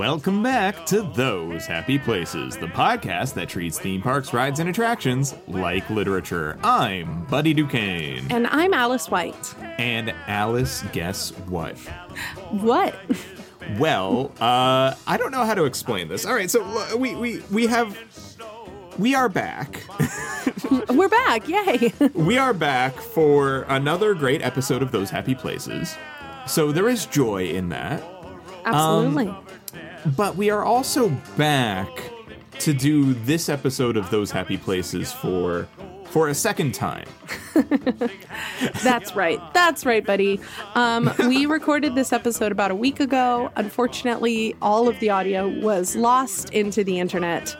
Welcome back to Those Happy Places, the podcast that treats theme parks, rides, and attractions like literature. I'm Buddy Duquesne. And I'm Alice White. And Alice, guess what? What? Well, I don't know how to explain this. All right, so we are back. We're back, yay. We are back for another great episode of Those Happy Places. So there is joy in that. Absolutely. But we are also back to do this episode of Those Happy Places for a second time. That's right. That's right, buddy. We recorded this episode about a week ago. Unfortunately, all of the audio was lost into the internet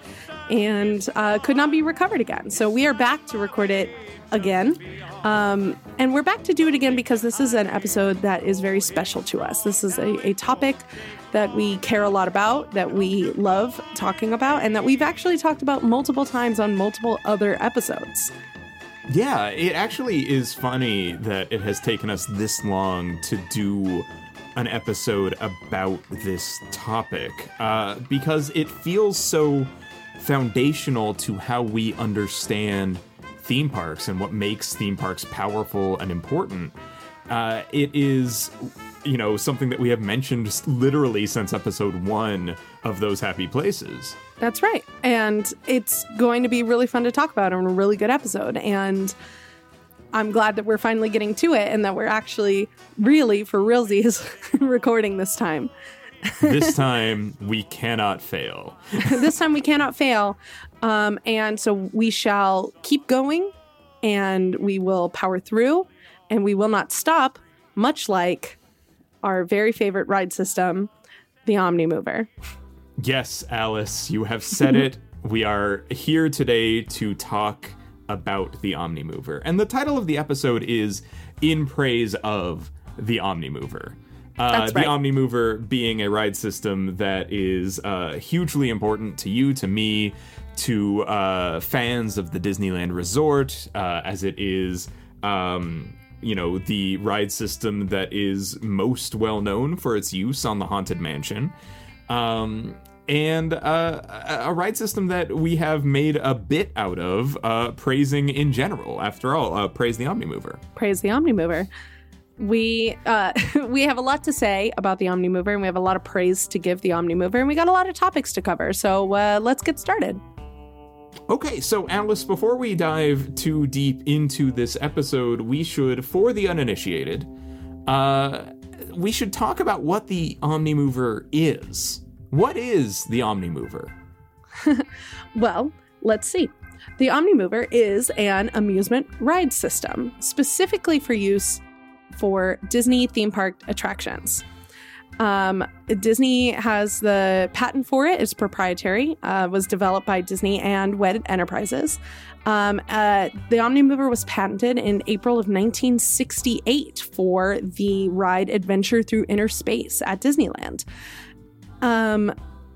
and could not be recovered again. So we are back to record it again. And we're back to do it again because this is an episode that is very special to us. This is a topic that we care a lot about, that we love talking about, and that we've actually talked about multiple times on multiple other episodes. Yeah, it actually is funny that it has taken us this long to do an episode about this topic, because it feels so foundational to how we understand theme parks and what makes theme parks powerful and important. It is, you know, something that we have mentioned literally since episode 1 of Those Happy Places. That's right. And it's going to be really fun to talk about on a really good episode. And I'm glad that we're finally getting to it and that we're actually really, for realsies, recording this time. This time we cannot fail. This time we cannot fail. And so we shall keep going and we will power through and we will not stop, much like our very favorite ride system, the Omnimover. Yes, Alice, you have said it. We are here today to talk about the Omnimover. And the title of the episode is In Praise of the Omnimover. That's right. The Omnimover being a ride system that is hugely important to you, to me, to fans of the Disneyland Resort, as it is, you know, the ride system that is most well known for its use on the Haunted Mansion. And a ride system that we have made a bit out of praising in general. After all, praise the Omnimover. Praise the Omnimover. We have a lot to say about the Omnimover, and we have a lot of praise to give the Omnimover, and we got a lot of topics to cover. So let's get started. Okay, so Alice, before we dive too deep into this episode, we should, for the uninitiated, we should talk about what the Omnimover is. What is the Omnimover? Well, let's see. The Omnimover is an amusement ride system, specifically for use for Disney theme park attractions. Disney has the patent for it. It's proprietary. Was developed by Disney and WED Enterprises. The Omnimover was patented in April of 1968 for the ride Adventure Through Inner Space at Disneyland.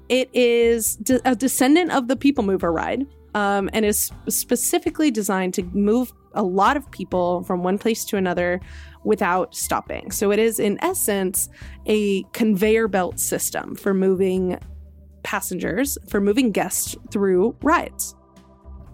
It is a descendant of the PeopleMover ride, and is specifically designed to move a lot of people from one place to another without stopping. So it is, in essence, a conveyor belt system for moving passengers, for moving guests through rides.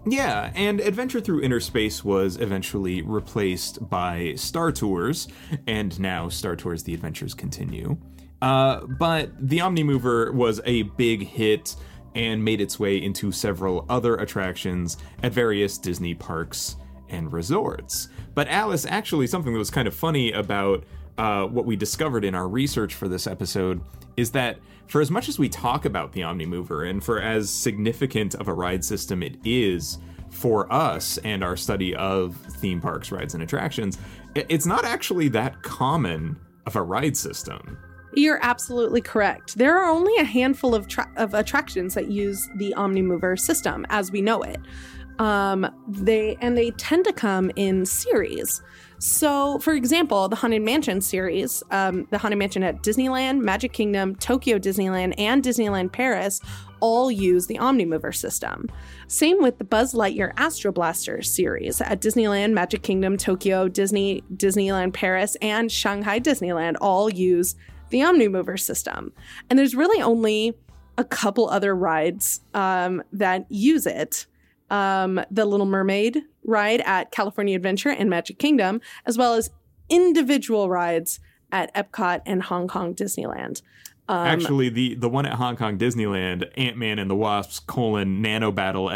Yeah, and Adventure Through Inner Space was eventually replaced by Star Tours, and now Star Tours: The Adventures Continue. But the Omnimover was a big hit and made its way into several other attractions at various Disney parks and resorts. But Alice, actually, something that was kind of funny about what we discovered in our research for this episode is that for as much as we talk about the Omnimover and for as significant of a ride system it is for us and our study of theme parks, rides, and attractions, it's not actually that common of a ride system. You're absolutely correct. There are only a handful of attractions that use the Omnimover system as we know it. They tend to come in series. So, for example, the Haunted Mansion series, the Haunted Mansion at Disneyland, Magic Kingdom, Tokyo Disneyland, and Disneyland Paris all use the Omnimover system. Same with the Buzz Lightyear Astro Blasters series at Disneyland, Magic Kingdom, Tokyo, Disneyland Paris, and Shanghai Disneyland all use the Omnimover system. And there's really only a couple other rides that use it. The Little Mermaid ride at California Adventure and Magic Kingdom, as well as individual rides at Epcot and Hong Kong Disneyland. Actually, the one at Hong Kong Disneyland, Ant-Man and the Wasps: Nanobattle!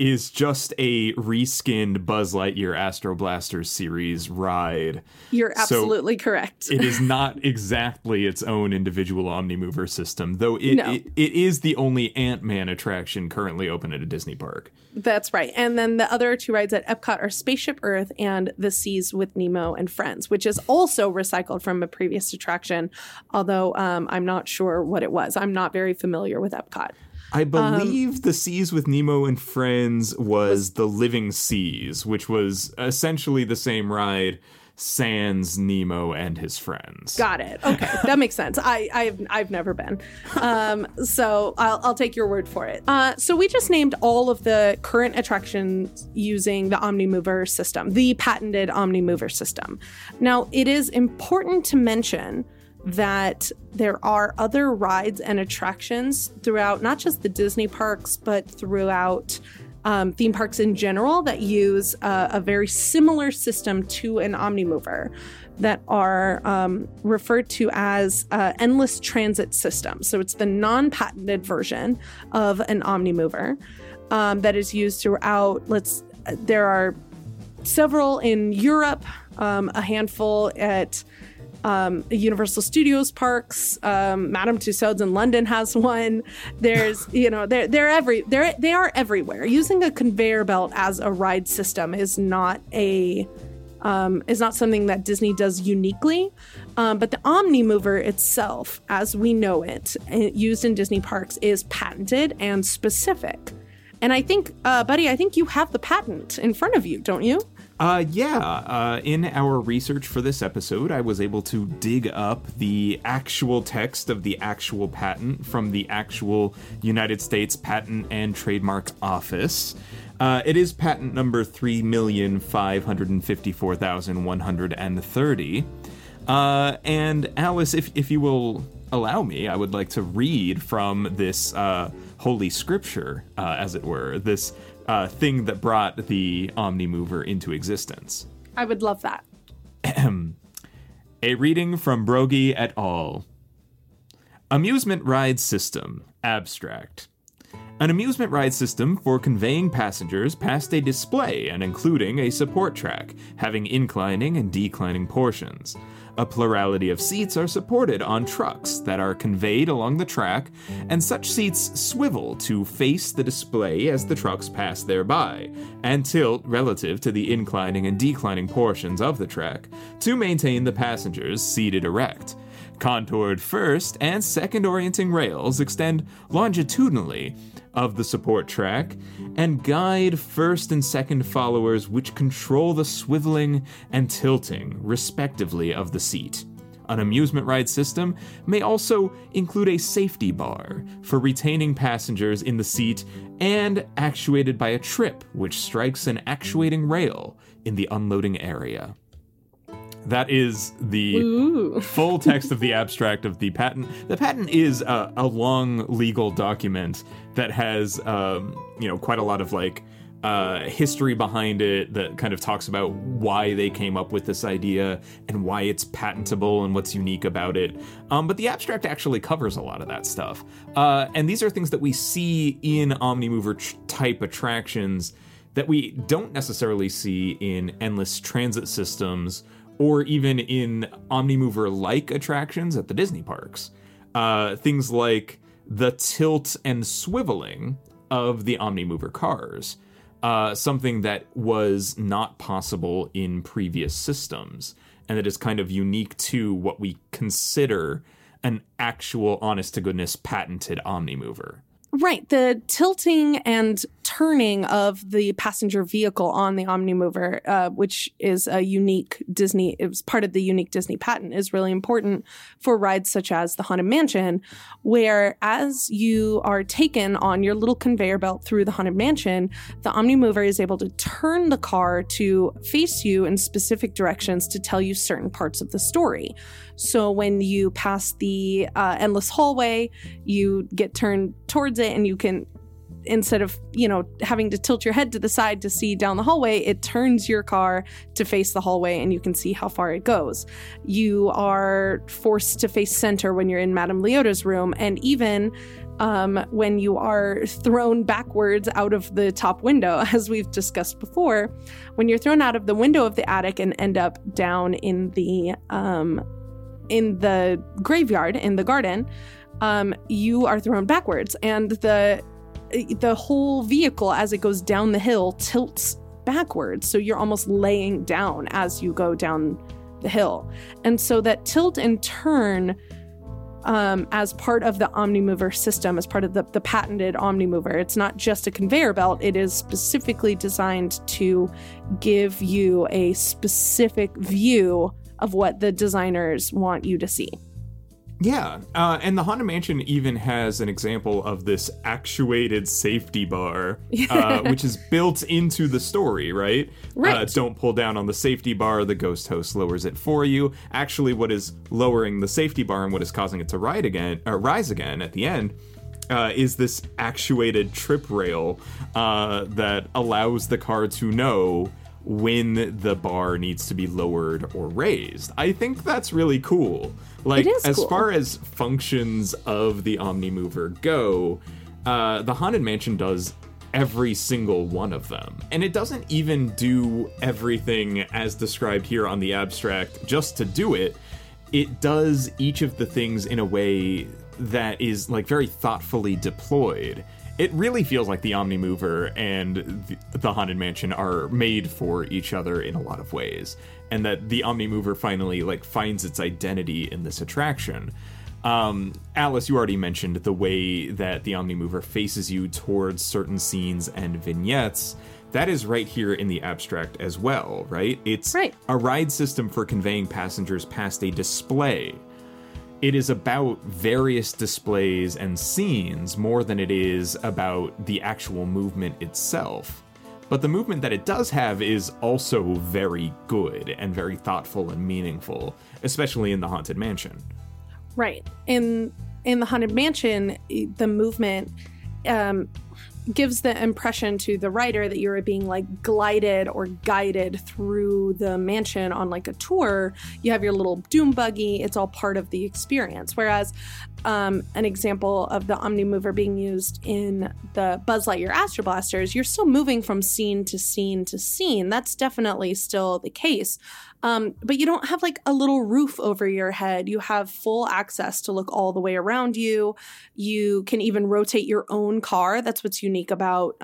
Is just a reskinned Buzz Lightyear Astro Blasters series ride. You're absolutely correct. It is not exactly its own individual Omnimover system, though it is the only Ant-Man attraction currently open at a Disney park. That's right. And then the other two rides at Epcot are Spaceship Earth and The Seas with Nemo and Friends, which is also recycled from a previous attraction, although I'm not sure what it was. I'm not very familiar with Epcot. I believe The Seas with Nemo and Friends was The Living Seas, which was essentially the same ride, sans Nemo and his friends. Got it. Okay, that makes sense. I've never been. So I'll take your word for it. So we just named all of the current attractions using the Omnimover system, the patented Omnimover system. Now, it is important to mention that there are other rides and attractions throughout not just the Disney parks, but throughout theme parks in general that use a very similar system to an Omnimover that are referred to as endless transit systems. So it's the non-patented version of an Omnimover that is used throughout. There are several in Europe, a handful at Universal Studios parks, Madame Tussauds in London has one. There's, they are everywhere. Using a conveyor belt as a ride system is not something that Disney does uniquely. But the Omnimover itself, as we know it, used in Disney parks, is patented and specific. And I think, Buddy, you have the patent in front of you, don't you? In our research for this episode, I was able to dig up the actual text of the actual patent from the actual United States Patent and Trademark Office. It is patent number 3,554,130. And Alice, if you will allow me, I would like to read from this holy scripture, as it were, this thing that brought the Omnimover into existence. I would love that. A reading from Brogy et al. Amusement ride system. Abstract. An amusement ride system for conveying passengers past a display and including a support track, having inclining and declining portions. A plurality of seats are supported on trucks that are conveyed along the track, and such seats swivel to face the display as the trucks pass thereby, and tilt relative to the inclining and declining portions of the track, to maintain the passengers seated erect. Contoured first and second orienting rails extend longitudinally of the support track and guide first and second followers, which control the swiveling and tilting, respectively, of the seat. An amusement ride system may also include a safety bar for retaining passengers in the seat and actuated by a trip which strikes an actuating rail in the unloading area. That is the full text of the abstract of the patent. The patent is a long legal document that has, quite a lot of history behind it that kind of talks about why they came up with this idea and why it's patentable and what's unique about it. But the abstract actually covers a lot of that stuff. And these are things that we see in Omnimover-type attractions that we don't necessarily see in endless transit systems or even in Omnimover-like attractions at the Disney parks. Things like the tilt and swiveling of the Omnimover cars, something that was not possible in previous systems, and that is kind of unique to what we consider an actual, honest-to-goodness, patented Omnimover. Right, the tilting and turning of the passenger vehicle on the Omnimover, which is a unique Disney, it was part of the unique Disney patent, is really important for rides such as the Haunted Mansion, where as you are taken on your little conveyor belt through the Haunted Mansion, the Omnimover is able to turn the car to face you in specific directions to tell you certain parts of the story. So when you pass the endless hallway, you get turned towards it, and you can, instead of, you know, having to tilt your head to the side to see down the hallway, it turns your car to face the hallway and you can see how far it goes. You are forced to face center when you're in Madame Leota's room, and even when you are thrown backwards out of the top window, as we've discussed before, when you're thrown out of the window of the attic and end up down in the graveyard, in the garden, you are thrown backwards, and the whole vehicle, as it goes down the hill, tilts backwards. So you're almost laying down as you go down the hill. And so that tilt and turn, as part of the Omnimover system, as part of the patented Omnimover, it's not just a conveyor belt. It is specifically designed to give you a specific view of what the designers want you to see. Yeah, and the Haunted Mansion even has an example of this actuated safety bar, which is built into the story, right? Right. Don't pull down on the safety bar. The ghost host lowers it for you. Actually, what is lowering the safety bar and what is causing it to rise again at the end is this actuated trip rail that allows the car to know when the bar needs to be lowered or raised. I think that's really cool. Like, as cool. Far as functions of the Omnimover go, the Haunted Mansion does every single one of them. And it doesn't even do everything as described here on the abstract just to do it. It does each of the things in a way that is, like, very thoughtfully deployed. It really feels like the Omnimover and the Haunted Mansion are made for each other in a lot of ways, and that the Omnimover finally, like, finds its identity in this attraction. Alice, you already mentioned the way that the Omnimover faces you towards certain scenes and vignettes. That is right here in the abstract as well, right? It's right. A ride system for conveying passengers past a display. It is about various displays and scenes more than it is about the actual movement itself. But the movement that it does have is also very good and very thoughtful and meaningful, especially in the Haunted Mansion. Right. In the Haunted Mansion, the movement gives the impression to the writer that you're being, like, glided or guided through the mansion on, like, a tour. You have your little doom buggy. It's all part of the experience. Whereas an example of the Omnimover being used in the Buzz Lightyear Astro Blasters, you're still moving from scene to scene to scene. That's definitely still the case. But you don't have, like, a little roof over your head. You have full access to look all the way around you. You can even rotate your own car. That's what's unique about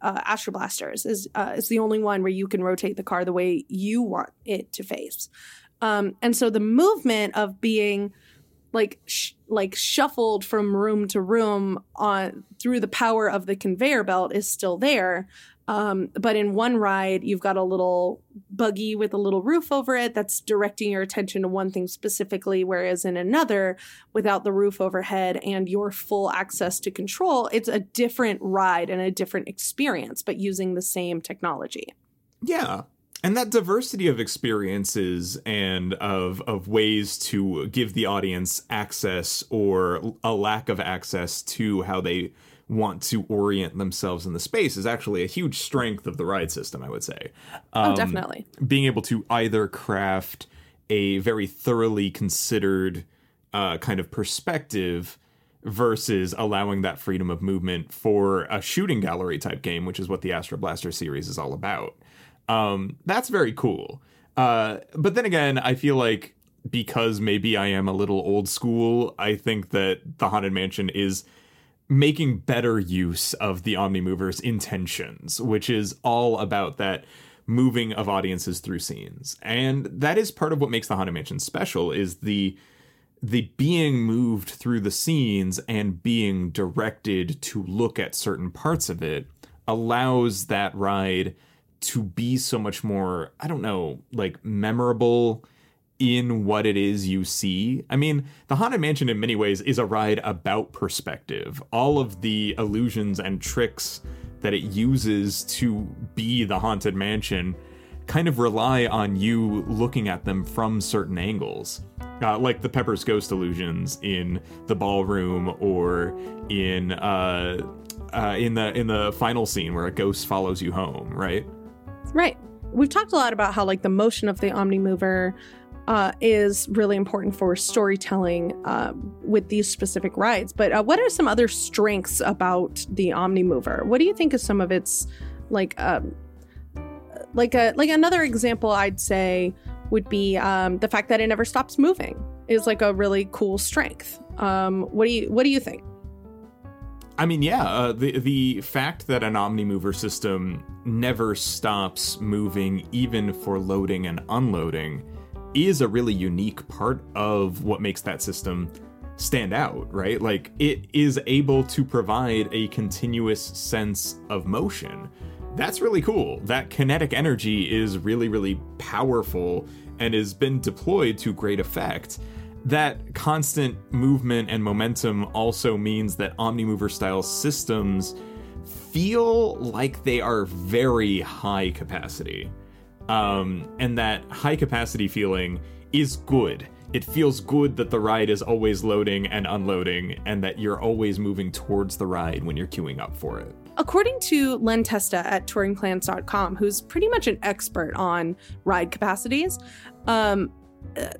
Astro Blasters. It's the only one where you can rotate the car the way you want it to face. And so the movement of being, like, shuffled from room to room on through the power of the conveyor belt is still there. But in one ride, you've got a little buggy with a little roof over it that's directing your attention to one thing specifically, whereas in another, without the roof overhead and your full access to control, it's a different ride and a different experience, but using the same technology. Yeah. And that diversity of experiences and of ways to give the audience access or a lack of access to how they want to orient themselves in the space is actually a huge strength of the ride system, I would say. Oh, definitely. Being able to either craft a very thoroughly considered kind of perspective versus allowing that freedom of movement for a shooting gallery type game, which is what the Astro Blaster series is all about. That's very cool. But then again, I feel like because maybe I am a little old school, I think that the Haunted Mansion is making better use of the Omnimover's intentions, which is all about that moving of audiences through scenes. And that is part of what makes the Haunted Mansion special, is the being moved through the scenes and being directed to look at certain parts of it allows that ride to be so much more, I don't know, like memorable in what it is you see. I mean, the Haunted Mansion in many ways is a ride about perspective. All of the illusions and tricks that it uses to be the Haunted Mansion kind of rely on you looking at them from certain angles. Like the Pepper's Ghost illusions in the ballroom, or in the final scene where a ghost follows you home, right? Right. We've talked a lot about how like the motion of the Omnimover is really important for storytelling with these specific rides. But what are some other strengths about the Omnimover? What do you think is some of its like another example I'd say would be the fact that it never stops moving is like a really cool strength. What do you think? I mean, yeah, the fact that an Omnimover system never stops moving, even for loading and unloading, is a really unique part of what makes that system stand out, right? Like, it is able to provide a continuous sense of motion. That's really cool. That kinetic energy is really, really powerful and has been deployed to great effect. That constant movement and momentum also means that Omnimover-style systems feel like they are very high capacity. And that high capacity feeling is good. It feels good that the ride is always loading and unloading and that you're always moving towards the ride when you're queuing up for it. According to Len Testa at touringplans.com, who's pretty much an expert on ride capacities,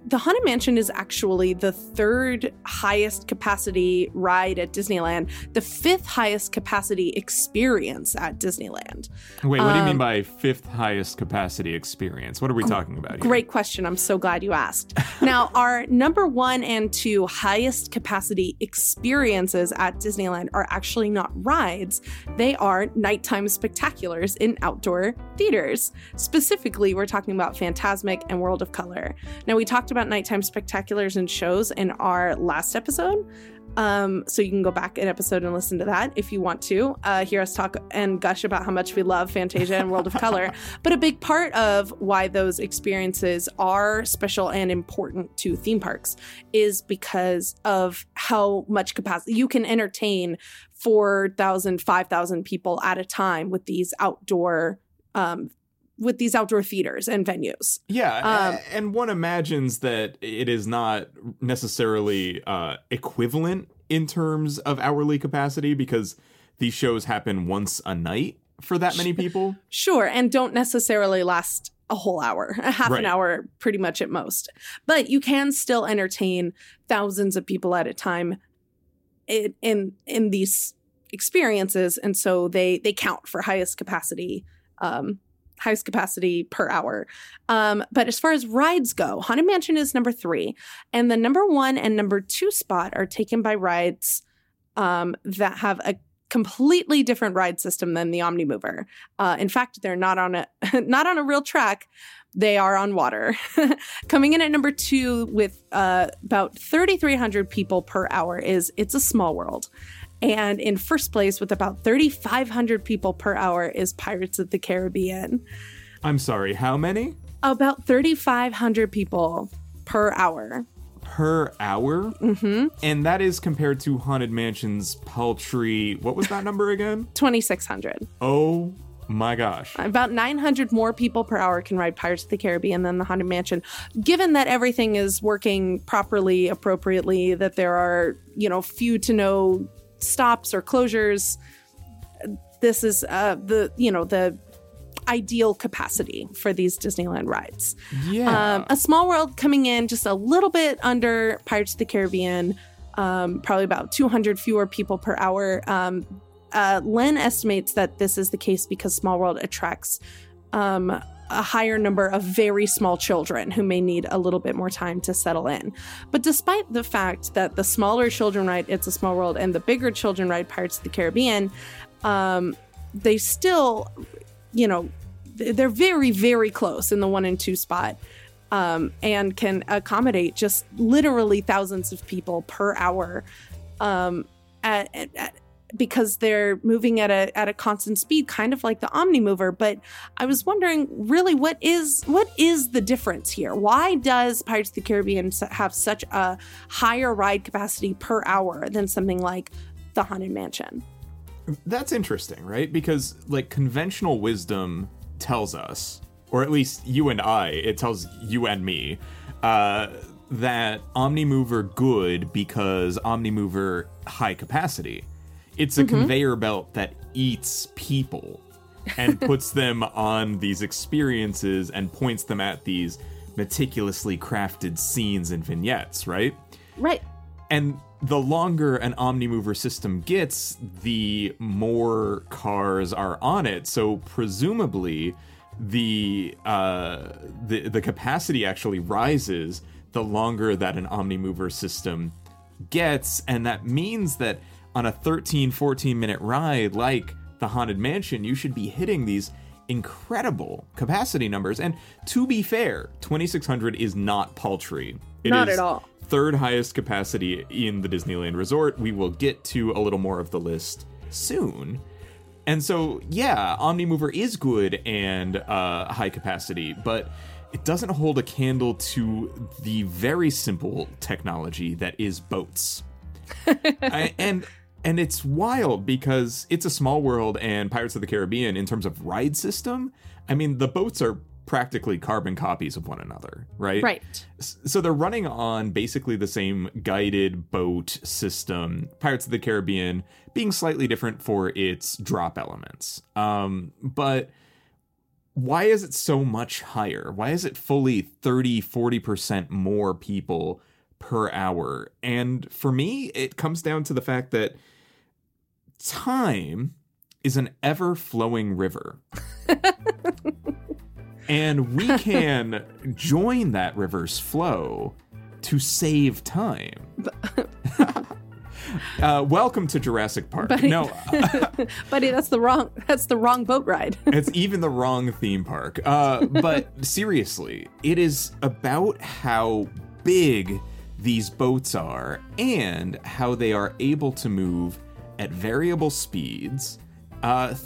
the Haunted Mansion is actually the third highest capacity ride at Disneyland, the fifth highest capacity experience at Disneyland. Wait, what do you mean by fifth highest capacity experience? What are we talking about here? Great question. I'm so glad you asked. Now, our number one and two highest capacity experiences at Disneyland are actually not rides. They are nighttime spectaculars in outdoor theaters. Specifically, we're talking about Fantasmic and World of Color. Now, we talked about nighttime spectaculars and shows in our last episode, so you can go back an episode and listen to that if you want to hear us talk and gush about how much we love Fantasia and World of Color. But a big part of why those experiences are special and important to theme parks is because of how much capacity you can entertain 4,000, 5,000 people at a time with these outdoor outdoor theaters and venues. Yeah, and one imagines that it is not necessarily equivalent in terms of hourly capacity because these shows happen once a night for that many people. Sure, and don't necessarily last a whole hour, a half an hour pretty much at most. But you can still entertain thousands of people at a time in these experiences, and so they count for highest capacity per hour. But as far as rides go, Haunted Mansion is number three. And the number one and number two spot are taken by rides that have a completely different ride system than the Omnimover. In fact, they're not on a real track. They are on water. Coming in at number two with about 3,300 people per hour is It's a Small World. And in first place with about 3,500 people per hour is Pirates of the Caribbean. I'm sorry, how many? About 3,500 people per hour. Per hour? Mm-hmm. And that is compared to Haunted Mansion's paltry, what was that number again? 2,600. Oh my gosh. About 900 more people per hour can ride Pirates of the Caribbean than the Haunted Mansion. Given that everything is working properly, appropriately, that there are, few to no stops or closures, this is the ideal capacity for these Disneyland rides. Yeah. A Small World coming in just a little bit under Pirates of the Caribbean, probably about 200 fewer people per hour. Len estimates that this is the case because Small World attracts a higher number of very small children who may need a little bit more time to settle in. But despite the fact that the smaller children ride It's a Small World and the bigger children ride Pirates of the Caribbean, they still, they're very, very close in the one and two spot and can accommodate just literally thousands of people per hour because they're moving at a constant speed, kind of like the Omnimover. But I was wondering, really, what is the difference here? Why does Pirates of the Caribbean have such a higher ride capacity per hour than something like the Haunted Mansion? That's interesting, right? Because, like, conventional wisdom tells us, or at least you and I, it tells you and me, that Omnimover good because Omnimover high capacity. It's a conveyor belt that eats people and puts them on these experiences and points them at these meticulously crafted scenes and vignettes, right? Right. And the longer an Omnimover system gets, the more cars are on it. So presumably the capacity actually rises the longer that an Omnimover system gets. And that means that on a 13, 14-minute ride like the Haunted Mansion, you should be hitting these incredible capacity numbers. And to be fair, 2,600 is not paltry. Not at all. Third highest capacity in the Disneyland Resort. We will get to a little more of the list soon. And so, yeah, Omnimover is good and high capacity, but it doesn't hold a candle to the very simple technology that is boats. And it's wild because It's a Small World and Pirates of the Caribbean, in terms of ride system, I mean, the boats are practically carbon copies of one another, right? Right. So they're running on basically the same guided boat system, Pirates of the Caribbean being slightly different for its drop elements. But why is it so much higher? Why is it fully 30, 40% more people per hour? And for me, it comes down to the fact that time is an ever-flowing river. And we can join that river's flow to save time. Welcome to Jurassic Park. Buddy, no, buddy, that's the wrong boat ride. It's even the wrong theme park. But seriously, it is about how big these boats are and how they are able to move at variable speeds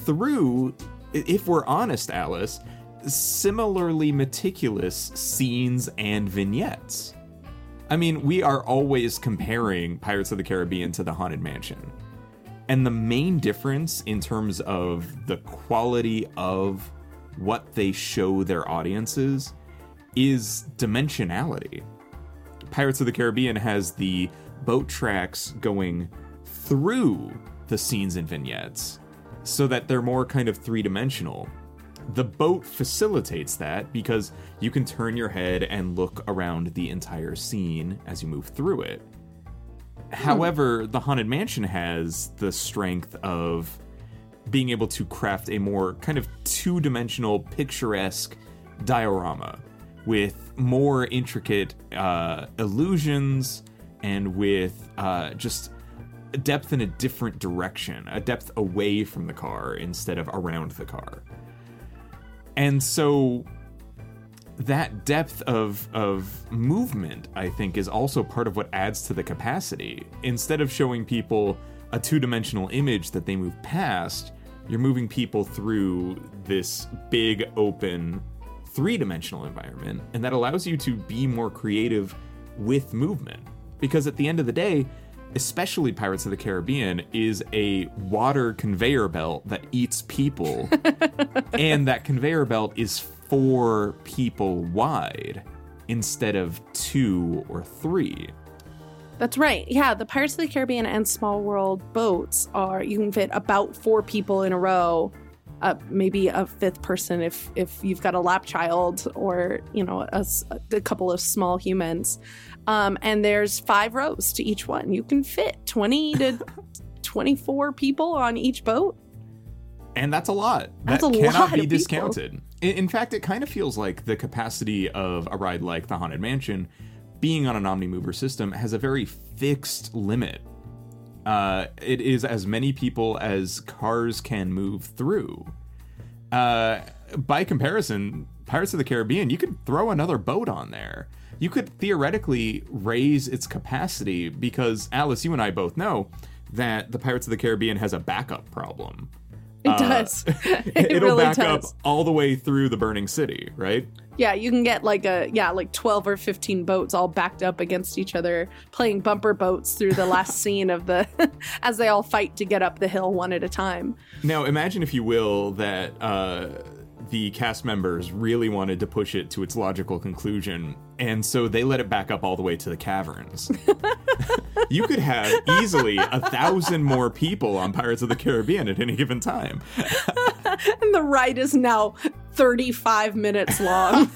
through, if we're honest, Alice, similarly meticulous scenes and vignettes. I mean, we are always comparing Pirates of the Caribbean to the Haunted Mansion. And the main difference in terms of the quality of what they show their audiences is dimensionality. Pirates of the Caribbean has the boat tracks going through the scenes and vignettes so that they're more kind of three-dimensional. The boat facilitates that because you can turn your head and look around the entire scene as you move through it. However, the Haunted Mansion has the strength of being able to craft a more kind of two-dimensional, picturesque diorama with more intricate illusions and with just a depth in a different direction, a depth away from the car instead of around the car. And so that depth of movement, I think, is also part of what adds to the capacity. Instead of showing people a two-dimensional image that they move past, you're moving people through this big, open, three-dimensional environment. And that allows you to be more creative with movement. Because at the end of the day, especially Pirates of the Caribbean, is a water conveyor belt that eats people. And that conveyor belt is 4 people wide instead of 2 or 3. That's right. Yeah, the Pirates of the Caribbean and Small World boats are, you can fit about 4 people in a row, maybe a 5th person if you've got a lap child or, you know, a couple of small humans. And there's 5 rows to each one. You can fit 20 to 24 people on each boat. And that's a lot. That's a lot of people. That cannot be discounted. In fact, it kind of feels like the capacity of a ride like the Haunted Mansion, being on an Omnimover system, has a very fixed limit. It is as many people as cars can move through. By comparison, Pirates of the Caribbean, you could throw another boat on there. You could theoretically raise its capacity because, Alice, you and I both know that the Pirates of the Caribbean has a backup problem. It does. It'll really back up all the way through the Burning City, right? Yeah, you can get like 12 or 15 boats all backed up against each other, playing bumper boats through the last scene of the, as they all fight to get up the hill one at a time. Now, imagine, if you will, that the cast members really wanted to push it to its logical conclusion, and so they let it back up all the way to the caverns. You could have easily 1,000 more people on Pirates of the Caribbean at any given time. And the ride is now 35 minutes long.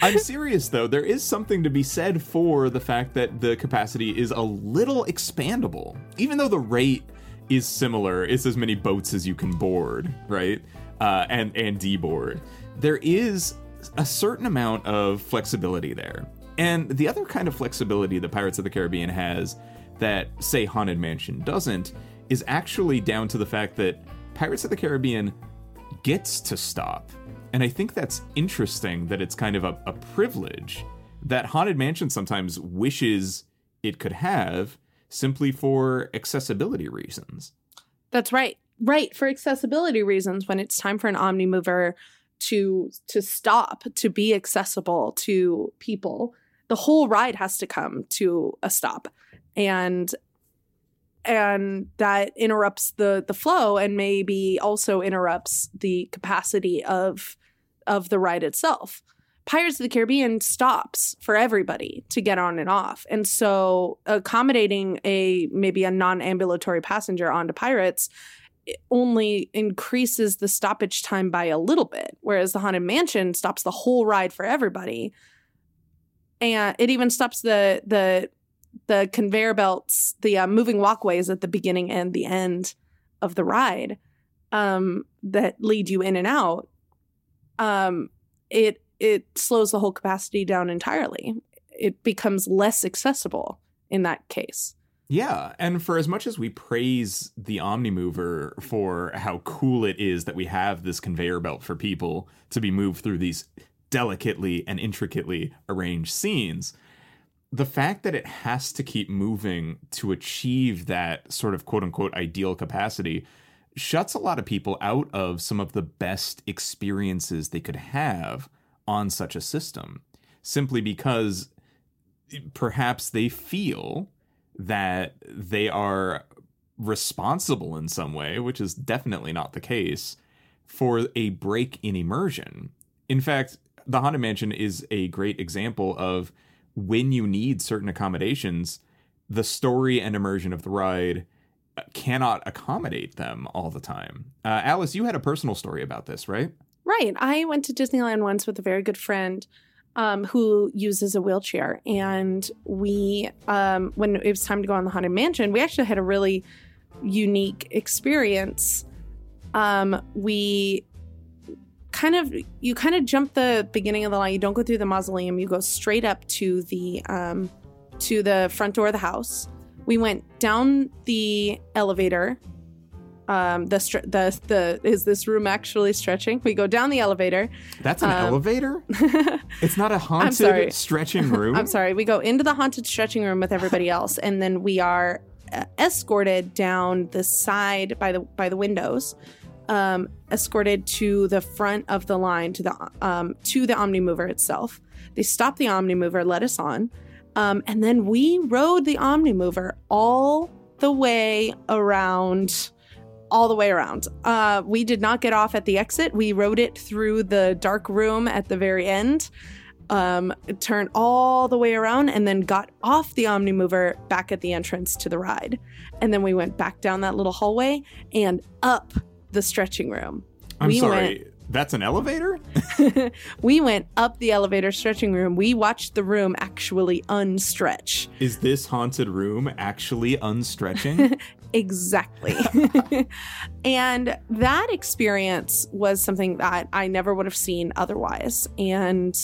I'm serious, though. There is something to be said for the fact that the capacity is a little expandable. Even though the rate is similar, it's as many boats as you can board, right? And deboard. There is a certain amount of flexibility there. And the other kind of flexibility that Pirates of the Caribbean has that, say, Haunted Mansion doesn't, is actually down to the fact that Pirates of the Caribbean gets to stop. And I think that's interesting, that it's kind of a privilege that Haunted Mansion sometimes wishes it could have, simply for accessibility reasons. That's right. Right, for accessibility reasons, when it's time for an Omnimover to stop, to be accessible to people, the whole ride has to come to a stop. And that interrupts the flow, and maybe also interrupts the capacity of the ride itself. Pirates of the Caribbean stops for everybody to get on and off. And so accommodating maybe a non-ambulatory passenger onto Pirates only increases the stoppage time by a little bit, whereas the Haunted Mansion stops the whole ride for everybody. And it even stops the conveyor belts, the moving walkways at the beginning and the end of the ride that lead you in and out. It slows the whole capacity down entirely. It becomes less accessible in that case. Yeah, and for as much as we praise the Omnimover for how cool it is that we have this conveyor belt for people to be moved through these delicately and intricately arranged scenes, the fact that it has to keep moving to achieve that sort of quote-unquote ideal capacity shuts a lot of people out of some of the best experiences they could have on such a system, simply because perhaps they feel that they are responsible in some way, which is definitely not the case, for a break in immersion. In fact, the Haunted Mansion is a great example of when you need certain accommodations, the story and immersion of the ride cannot accommodate them all the time. Alice, you had a personal story about this, right? Right. I went to Disneyland once with a very good friend who uses a wheelchair. And we, when it was time to go on the Haunted Mansion, we actually had a really unique experience. We kind of jump the beginning of the line. You don't go through the mausoleum. You go straight up to the front door of the house. We went down the elevator. Is this room actually stretching? We go down the elevator. That's an elevator? It's not a haunted stretching room? I'm sorry. We go into the haunted stretching room with everybody else, and then we are escorted down the side by the windows, escorted to the front of the line, to the Omnimover itself. They stopped the Omnimover, let us on, and then we rode the Omnimover all the way around. We did not get off at the exit. We rode it through the dark room at the very end, turned all the way around, and then got off the Omnimover back at the entrance to the ride. And then we went back down that little hallway and up the stretching room. That's an elevator? We went up the elevator stretching room. We watched the room actually unstretch. Is this haunted room actually unstretching? Exactly. And that experience was something that I never would have seen otherwise. And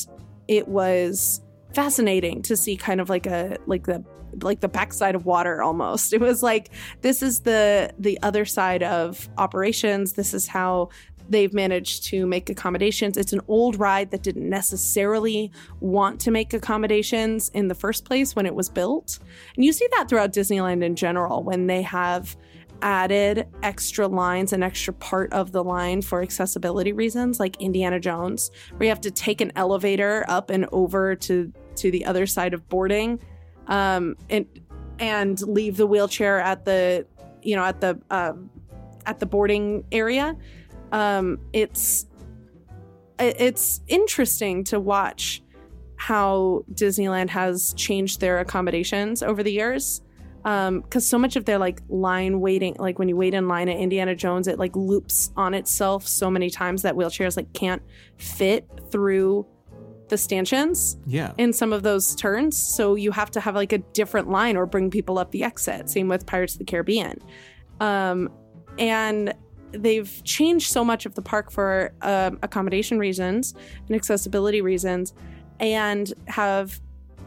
it was fascinating to see kind of like the backside of water almost. It was like, this is the other side of operations. This is how They've managed to make accommodations. It's an old ride that didn't necessarily want to make accommodations in the first place when it was built. And you see that throughout Disneyland in general when they have added extra lines, an extra part of the line for accessibility reasons, like Indiana Jones, where you have to take an elevator up and over to the other side of boarding, and leave the wheelchair at the, you know, at the boarding area. It's interesting to watch how Disneyland has changed their accommodations over the years. Because so much of their like line waiting, like when you wait in line at Indiana Jones, it like loops on itself so many times that wheelchairs like can't fit through the stanchions in some of those turns. So you have to have like a different line or bring people up the exit. Same with Pirates of the Caribbean. And they've changed so much of the park for accommodation reasons and accessibility reasons, and have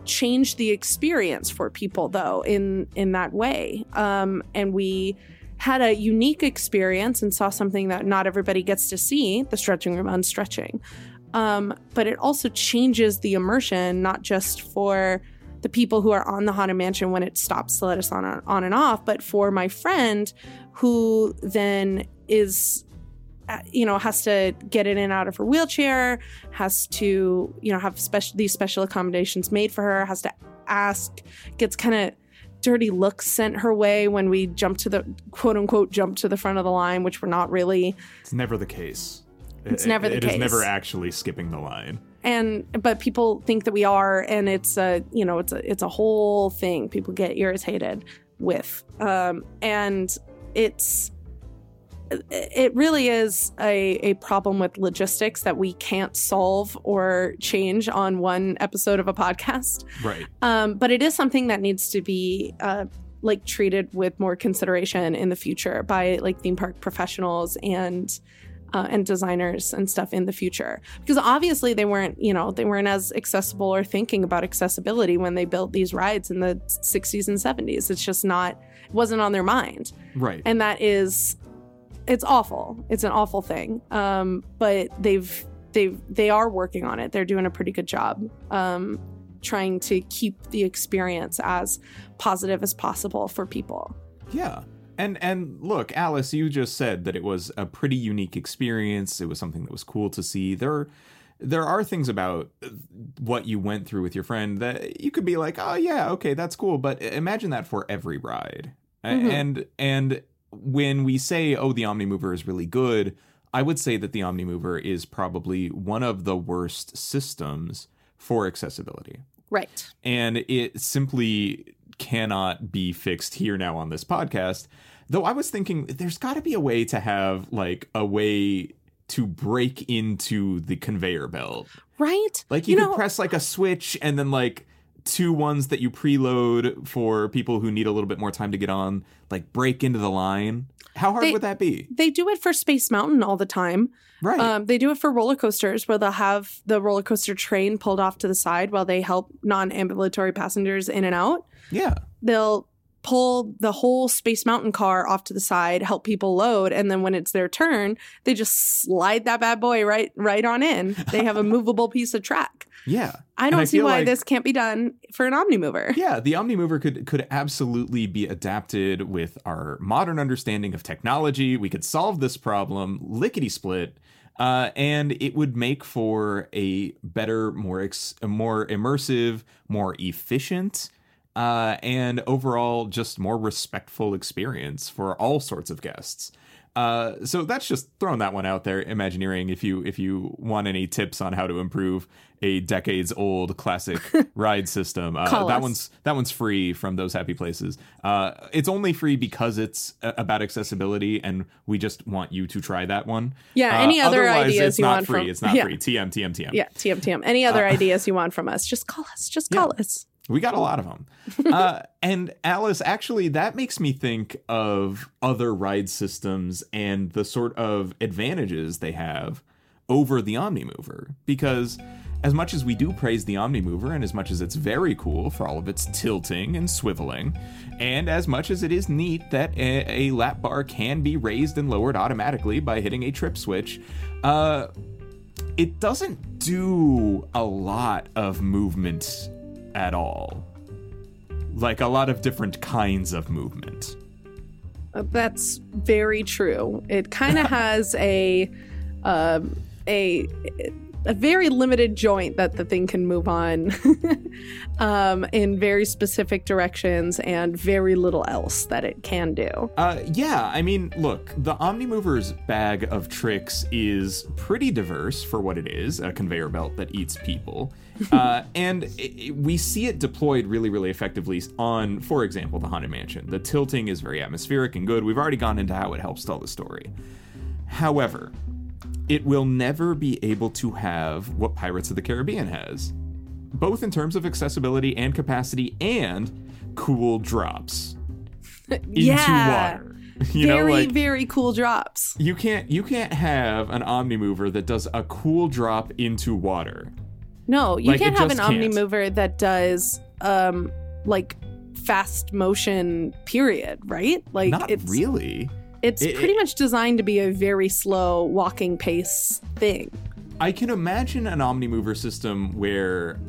changed the experience for people, though, in that way. And we had a unique experience and saw something that not everybody gets to see, the stretching room unstretching. But it also changes the immersion, not just for the people who are on the Haunted Mansion when it stops to let us on and off, but for my friend who then is, you know, has to get in and out of her wheelchair, has to, you know, have these special accommodations made for her, has to ask, gets kind of dirty looks sent her way when we jump to the quote unquote jump to the front of the line, which we're not really. It's never the case. It is never actually skipping the line. But people think that we are, and it's a whole thing people get irritated with. And it really is a problem with logistics that we can't solve or change on one episode of a podcast. Right. But it is something that needs to be treated with more consideration in the future by like theme park professionals and designers and stuff in the future, because obviously they weren't as accessible or thinking about accessibility when they built these rides in the 60s and 70s. It's just not, it wasn't on their mind. Right. And that is, it's awful. It's an awful thing. But they are working on it. They're doing a pretty good job trying to keep the experience as positive as possible for people. Yeah. And look, Alice, you just said that it was a pretty unique experience. It was something that was cool to see. There are things about what you went through with your friend that you could be like, oh, yeah, OK, that's cool. But imagine that for every ride. Mm-hmm. And when we say, oh, the Omnimover is really good, I would say that the Omnimover is probably one of the worst systems for accessibility. Right. And it simply cannot be fixed here now on this podcast, though I was thinking there's got to be a way to have like a way to break into the conveyor belt, right? Like you could press like a switch and then like two ones that you preload for people who need a little bit more time to get on, like break into the line. How hard would that be? They do it for Space Mountain all the time. Right. They do it for roller coasters where they'll have the roller coaster train pulled off to the side while they help non-ambulatory passengers in and out. Yeah. They'll pull the whole Space Mountain car off to the side, help people load, and then when it's their turn, they just slide that bad boy right on in. They have a movable piece of track. Yeah. I see why this can't be done for an Omnimover. Yeah, the Omnimover could absolutely be adapted with our modern understanding of technology. We could solve this problem lickety-split, and it would make for a better, more immersive, more efficient, and overall just more respectful experience for all sorts of guests. So that's just throwing that one out there, Imagineering, if you want any tips on how to improve a decades-old classic ride system. That one's free from Those Happy Places. It's only free because it's about accessibility, and we just want you to try that one. Yeah, any other ideas you want from us? It's not free. It's not free. TM. Yeah, TM. Any other ideas you want from us, just call us. We got a lot of them. And Alice, actually, that makes me think of other ride systems and the sort of advantages they have over the Omnimover. Because As much as we do praise the Omnimover, and as much as it's very cool for all of its tilting and swiveling, and as much as it is neat that a lap bar can be raised and lowered automatically by hitting a trip switch, it doesn't do a lot of movement at all. Like, a lot of different kinds of movement. That's very true. It kind of has a very limited joint that the thing can move on in very specific directions, and very little else that it can do. Yeah, I mean, look, the Omnimover's bag of tricks is pretty diverse for what it is, a conveyor belt that eats people. And we see it deployed really, really effectively on, for example, the Haunted Mansion. The tilting is very atmospheric and good. We've already gone into how it helps tell the story. However, it will never be able to have what Pirates of the Caribbean has, both in terms of accessibility and capacity and cool drops into water. Very cool drops. You can't have an Omnimover that does a cool drop into water. No, you can't have an Omnimover that does fast motion. Period. Right? Like, not really. It's pretty much designed to be a very slow walking pace thing. I can imagine an Omnimover system where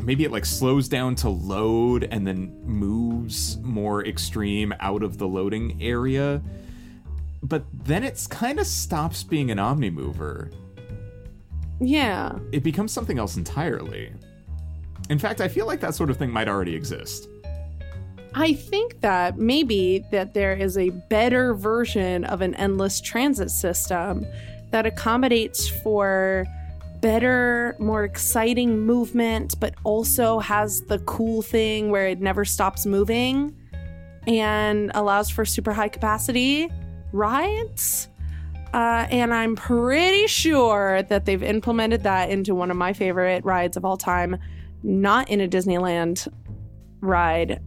maybe it slows down to load and then moves more extreme out of the loading area. But then it's kind of stops being an Omnimover. Yeah. It becomes something else entirely. In fact, I feel like that sort of thing might already exist. I think that maybe that there is a better version of an endless transit system that accommodates for better, more exciting movement, but also has the cool thing where it never stops moving and allows for super high capacity rides. And I'm pretty sure that they've implemented that into one of my favorite rides of all time, not in a Disneyland ride,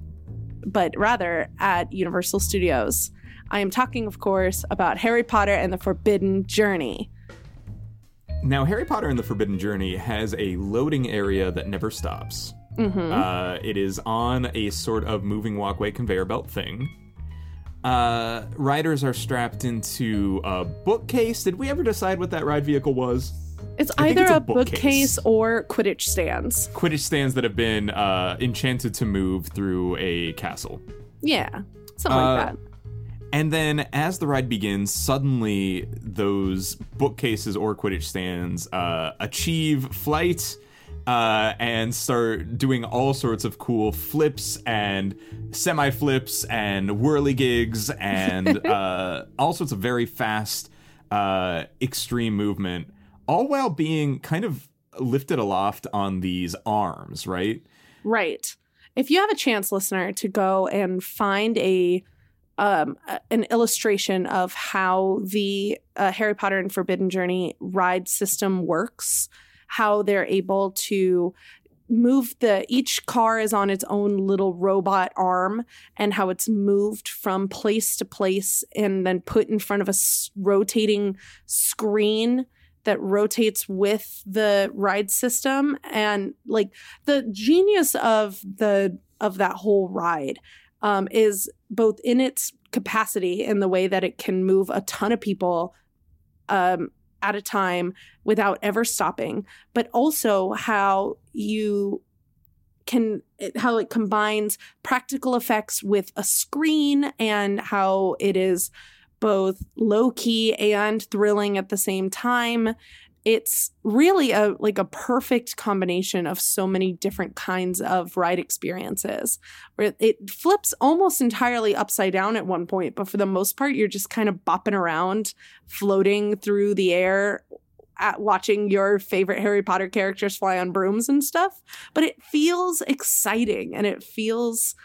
but rather at Universal Studios. I am talking, of course, about Harry Potter and the Forbidden Journey. Now, Harry Potter and the Forbidden Journey has a loading area that never stops. Mm-hmm. It is on a sort of moving walkway conveyor belt thing. Riders are strapped into a bookcase. Did we ever decide what that ride vehicle was? It's either a bookcase or Quidditch stands. Quidditch stands that have been enchanted to move through a castle. Yeah, something like that. And then as the ride begins, suddenly those bookcases or Quidditch stands achieve flight and start doing all sorts of cool flips and semi-flips and whirligigs and all sorts of very fast, extreme movement. All while being kind of lifted aloft on these arms, right? Right. If you have a chance, listener, to go and find an illustration of how the Harry Potter and Forbidden Journey ride system works, how they're able to move each car is on its own little robot arm, and how it's moved from place to place and then put in front of a rotating screen that rotates with the ride system, and the genius of that whole ride is both in its capacity in the way that it can move a ton of people at a time without ever stopping, but also how it combines practical effects with a screen, and how it is both low-key and thrilling at the same time. It's really a perfect combination of so many different kinds of ride experiences, where it flips almost entirely upside down at one point, but for the most part, you're just kind of bopping around, floating through the air, watching your favorite Harry Potter characters fly on brooms and stuff. But it feels exciting, and it feels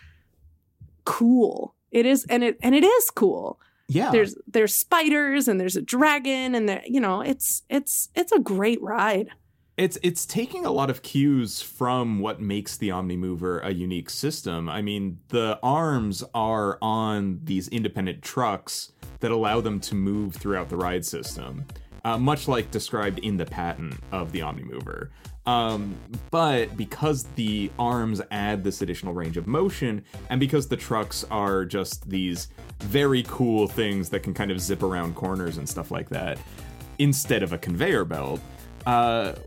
cool. It is, and it is cool. Yeah, there's spiders and there's a dragon, and it's a great ride. It's taking a lot of cues from what makes the Omnimover a unique system. I mean, the arms are on these independent trucks that allow them to move throughout the ride system. much like described in the patent of the Omnimover. But because the arms add this additional range of motion, and because the trucks are just these very cool things that can kind of zip around corners and stuff like that, instead of a conveyor belt,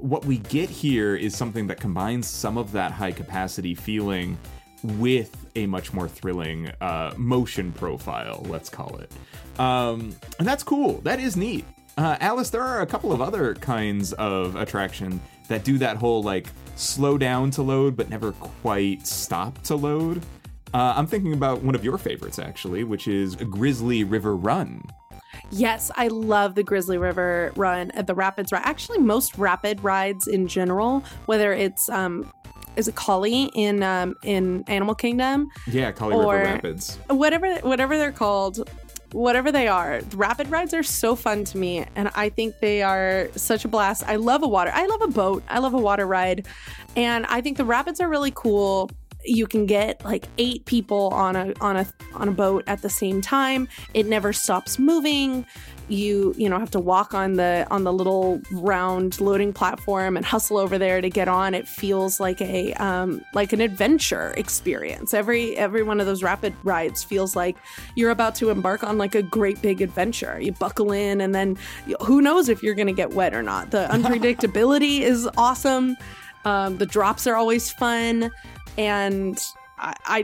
what we get here is something that combines some of that high capacity feeling with a much more thrilling motion profile, let's call it. And that's cool. That is neat. Alice, there are a couple of other kinds of attraction that do that whole, like, slow down to load, but never quite stop to load. I'm thinking about one of your favorites, actually, which is Grizzly River Run. Yes, I love the Grizzly River Run at the Rapids Ride. Actually, most rapid rides in general, whether it's, is it Collie in Animal Kingdom? Yeah, Collie River Rapids. Whatever they're called. Whatever they are, the rapid rides are so fun to me, and I think they are such a blast. I love a boat. I love a water ride, and I think the rapids are really cool. You can get like 8 people on a boat at the same time. It never stops moving. You have to walk on the little round loading platform and hustle over there to get on. It feels like a like an adventure experience. Every one of those rapid rides feels like you're about to embark on like a great big adventure. You buckle in, and then who knows if you're going to get wet or not. The unpredictability is awesome. The drops are always fun. And I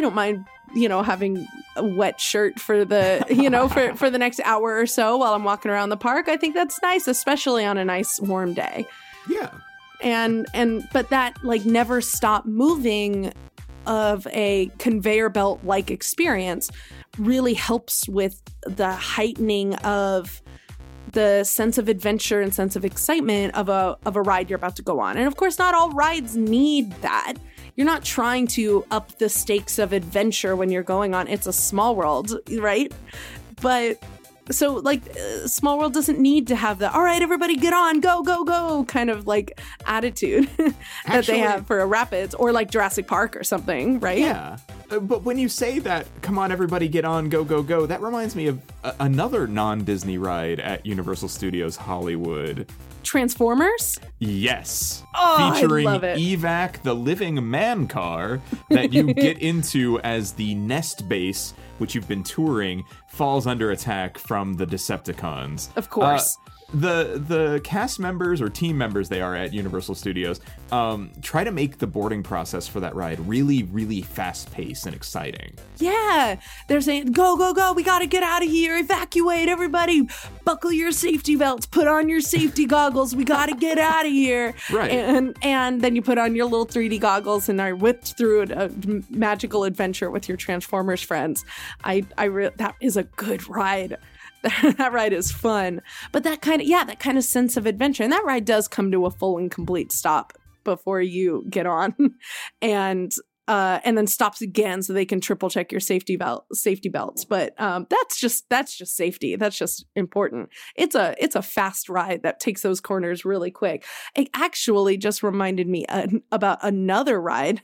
don't mind, having a wet shirt for the, for the next hour or so while I'm walking around the park. I think that's nice, especially on a nice warm day. Yeah. But that like never stop moving of a conveyor belt like experience really helps with the heightening of the sense of adventure and sense of excitement of a ride you're about to go on. And of course, not all rides need that. You're not trying to up the stakes of adventure when you're going on It's a Small World, right? But so like Small World doesn't need to have the, all right, everybody get on, go, go, go kind of like attitude that they have for a Rapids or like Jurassic Park or something, right? Yeah. But when you say that, come on, everybody, get on, go, go, go, that reminds me of another non-Disney ride at Universal Studios Hollywood. Transformers? Yes. Oh, featuring I love it. EVAC, the living man car that you get into as the nest base, which you've been touring, falls under attack from the Decepticons. Of course. The cast members or team members they are at Universal Studios try to make the boarding process for that ride really, really fast-paced and exciting. Yeah. They're saying, go, go, go. We got to get out of here. Evacuate, everybody. Buckle your safety belts. Put on your safety goggles. We got to get out of here. Right. And then you put on your little 3D goggles and are whipped through a magical adventure with your Transformers friends. That is a good ride. That ride is fun, but that kind of sense of adventure, and that ride does come to a full and complete stop before you get on, and then stops again so they can triple check your safety belts. But that's just safety. That's just important. It's a fast ride that takes those corners really quick. It actually just reminded me about another ride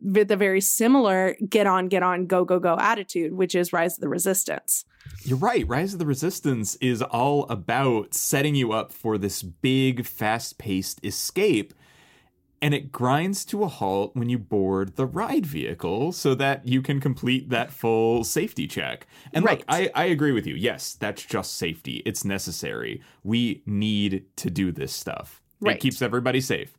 with a very similar get on, go, go, go attitude, which is Rise of the Resistance. You're right. Rise of the Resistance is all about setting you up for this big, fast-paced escape. And it grinds to a halt when you board the ride vehicle so that you can complete that full safety check. And right. Look, I agree with you. Yes, that's just safety. It's necessary. We need to do this stuff. Right. It keeps everybody safe.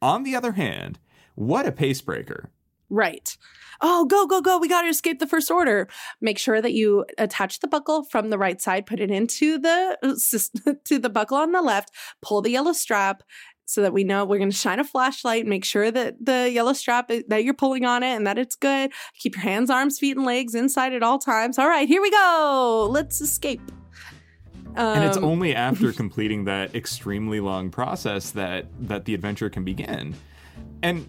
On the other hand, what a pace breaker. Right. Oh, go, go, go. We got to escape the First Order. Make sure that you attach the buckle from the right side, put it into the buckle on the left, pull the yellow strap so that we know we're going to shine a flashlight, make sure that the yellow strap that you're pulling on it and that it's good. Keep your hands, arms, feet, and legs inside at all times. All right, here we go. Let's escape. And it's only after completing that extremely long process that the adventure can begin. And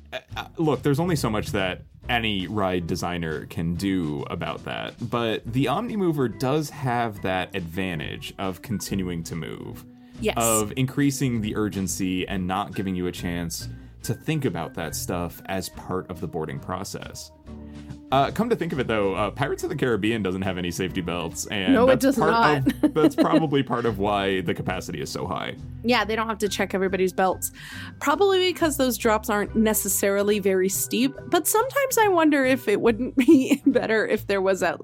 look, there's only so much that any ride designer can do about that. But the Omnimover does have that advantage of continuing to move. Yes. Of increasing the urgency and not giving you a chance to think about that stuff as part of the boarding process. Come to think of it, though, Pirates of the Caribbean doesn't have any safety belts. And no, that's it does not. That's probably part of why the capacity is so high. Yeah, they don't have to check everybody's belts. Probably because those drops aren't necessarily very steep. But sometimes I wonder if it wouldn't be better if there was a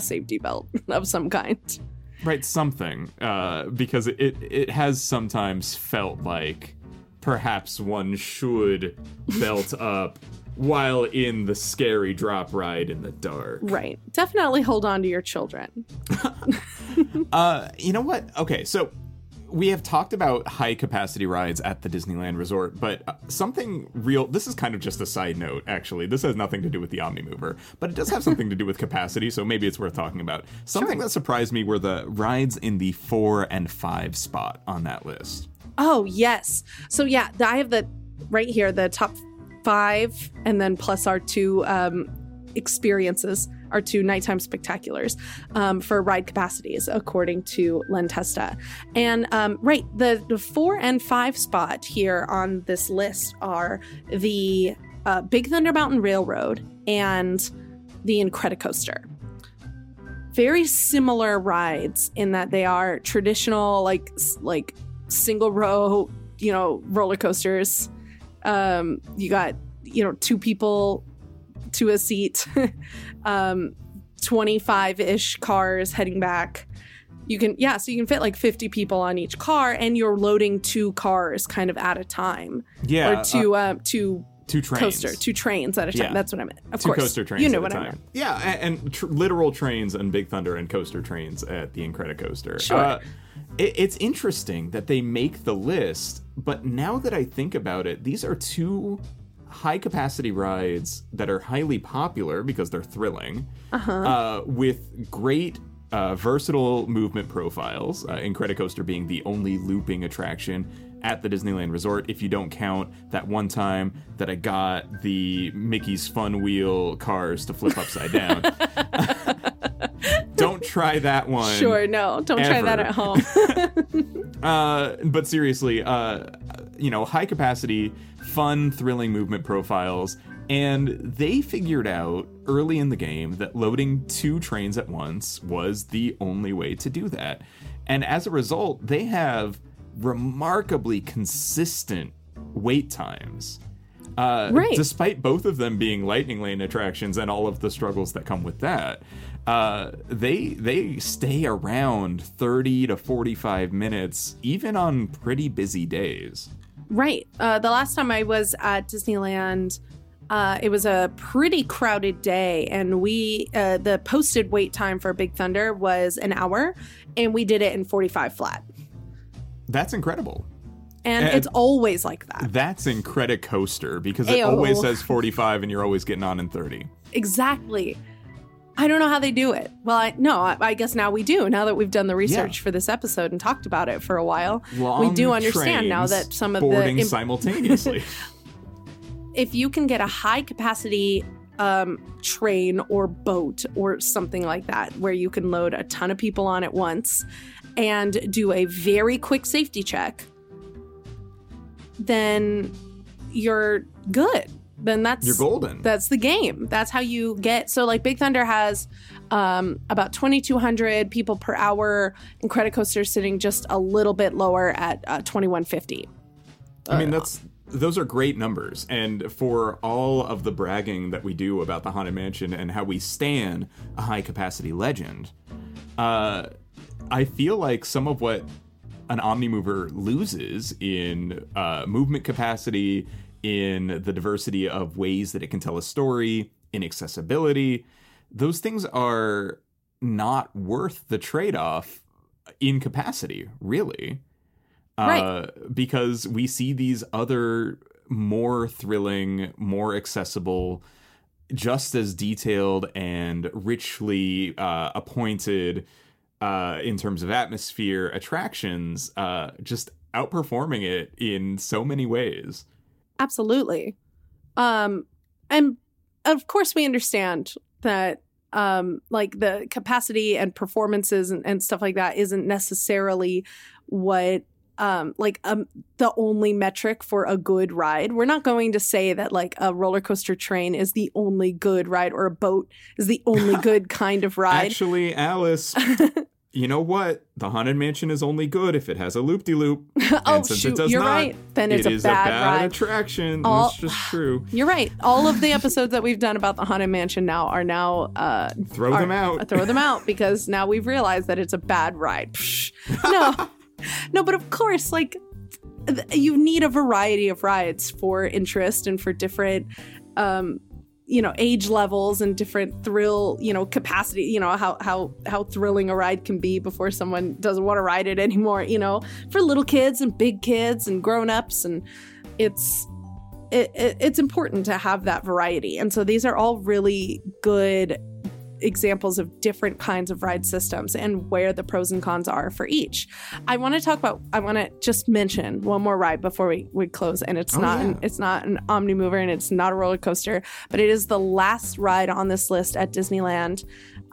safety belt of some kind. Right, something. Because it has sometimes felt like perhaps one should belt up while in the scary drop ride in the dark. Right. Definitely hold on to your children. You know what? Okay, so we have talked about high capacity rides at the Disneyland Resort, but something real, this is kind of just a side note, actually. This has nothing to do with the Omnimover, but it does have something to do with capacity, so maybe it's worth talking about. Something that surprised me were the rides in the 4 and 5 spot on that list. Oh, yes. So yeah, I have the, right here, the top 5 and then plus our 2 experiences, our 2 nighttime spectaculars for ride capacities, according to Len Testa. And right, the 4 and 5 spot here on this list are the Big Thunder Mountain Railroad and the Incredicoaster. Very similar rides in that they are traditional, like single row, roller coasters. You got, 2 people to a seat, 25-ish cars heading back. So you can fit like 50 people on each car, and you're loading 2 cars kind of at a time. Yeah. Or two trains at a time. Yeah. That's what I meant. Of course. 2 coaster trains at a time. I meant. Yeah, and literal trains and Big Thunder and coaster trains at the Incredicoaster. Sure. It's interesting that they make the list, but now that I think about it, these are 2 high-capacity rides that are highly popular because they're thrilling, with great versatile movement profiles, Incredicoaster being the only looping attraction at the Disneyland Resort, if you don't count that one time that I got the Mickey's Fun Wheel cars to flip upside down. Don't try that one. Sure, no. Don't try that at home. But seriously, high capacity, fun, thrilling movement profiles. And they figured out early in the game that loading 2 trains at once was the only way to do that. And as a result, they have remarkably consistent wait times. Despite both of them being lightning lane attractions and all of the struggles that come with that, they stay around 30 to 45 minutes, even on pretty busy days. Right. The last time I was at Disneyland, it was a pretty crowded day, and we the posted wait time for Big Thunder was an hour, and we did it in 45 flat. That's incredible. And it's always like that. That's Incredicoaster, because it always says 45 and you're always getting on in 30. Exactly. I don't know how they do it. Well, I guess now we do. Now that we've done the research for this episode and talked about it for a while, we do understand now that some of the boarding simultaneously. If you can get a high capacity train or boat or something like that, where you can load a ton of people on at once and do a very quick safety check, then you're good. Then you're golden. That's the game. That's how you get. So like Big Thunder has about 2,200 people per hour, and Incredicoaster sitting just a little bit lower at 2,150. I mean, those are great numbers. And for all of the bragging that we do about the Haunted Mansion and how we stan a high capacity legend, I feel like some of what an Omnimover loses in movement capacity, in the diversity of ways that it can tell a story, in accessibility. Those things are not worth the trade-off in capacity, really. Right. Because we see these other more thrilling, more accessible, just as detailed and richly appointed in terms of atmosphere, attractions, just outperforming it in so many ways. Absolutely. And of course, we understand that the capacity and performances and stuff like that isn't necessarily what the only metric for a good ride. We're not going to say that like a roller coaster train is the only good ride or a boat is the only good kind of ride. Actually, Alice, you know what? The Haunted Mansion is only good if it has a loop-de-loop. Oh, and since shoot, it does you're not, right. Then it's a bad attraction. That's just true. You're right. All of the episodes that we've done about the Haunted Mansion now are throw them out. Throw them out because now we've realized that it's a bad ride. No. No, but of course, like, you need a variety of rides for interest and for different, age levels and different thrill, capacity, how thrilling a ride can be before someone doesn't want to ride it anymore, for little kids and big kids and grown-ups. And it's important to have that variety. And so these are all really good examples of different kinds of ride systems and where the pros and cons are for each. I want to just mention one more ride before we close, and it's not an Omnimover and it's not a roller coaster, but it is the last ride on this list at Disneyland,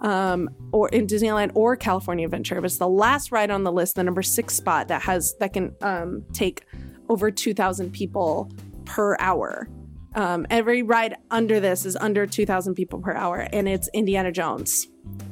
or in Disneyland or California Adventure. But it's the last ride on the list, the number 6 spot that can take over 2,000 people per hour. Every ride under this is under 2,000 people per hour, and it's Indiana Jones.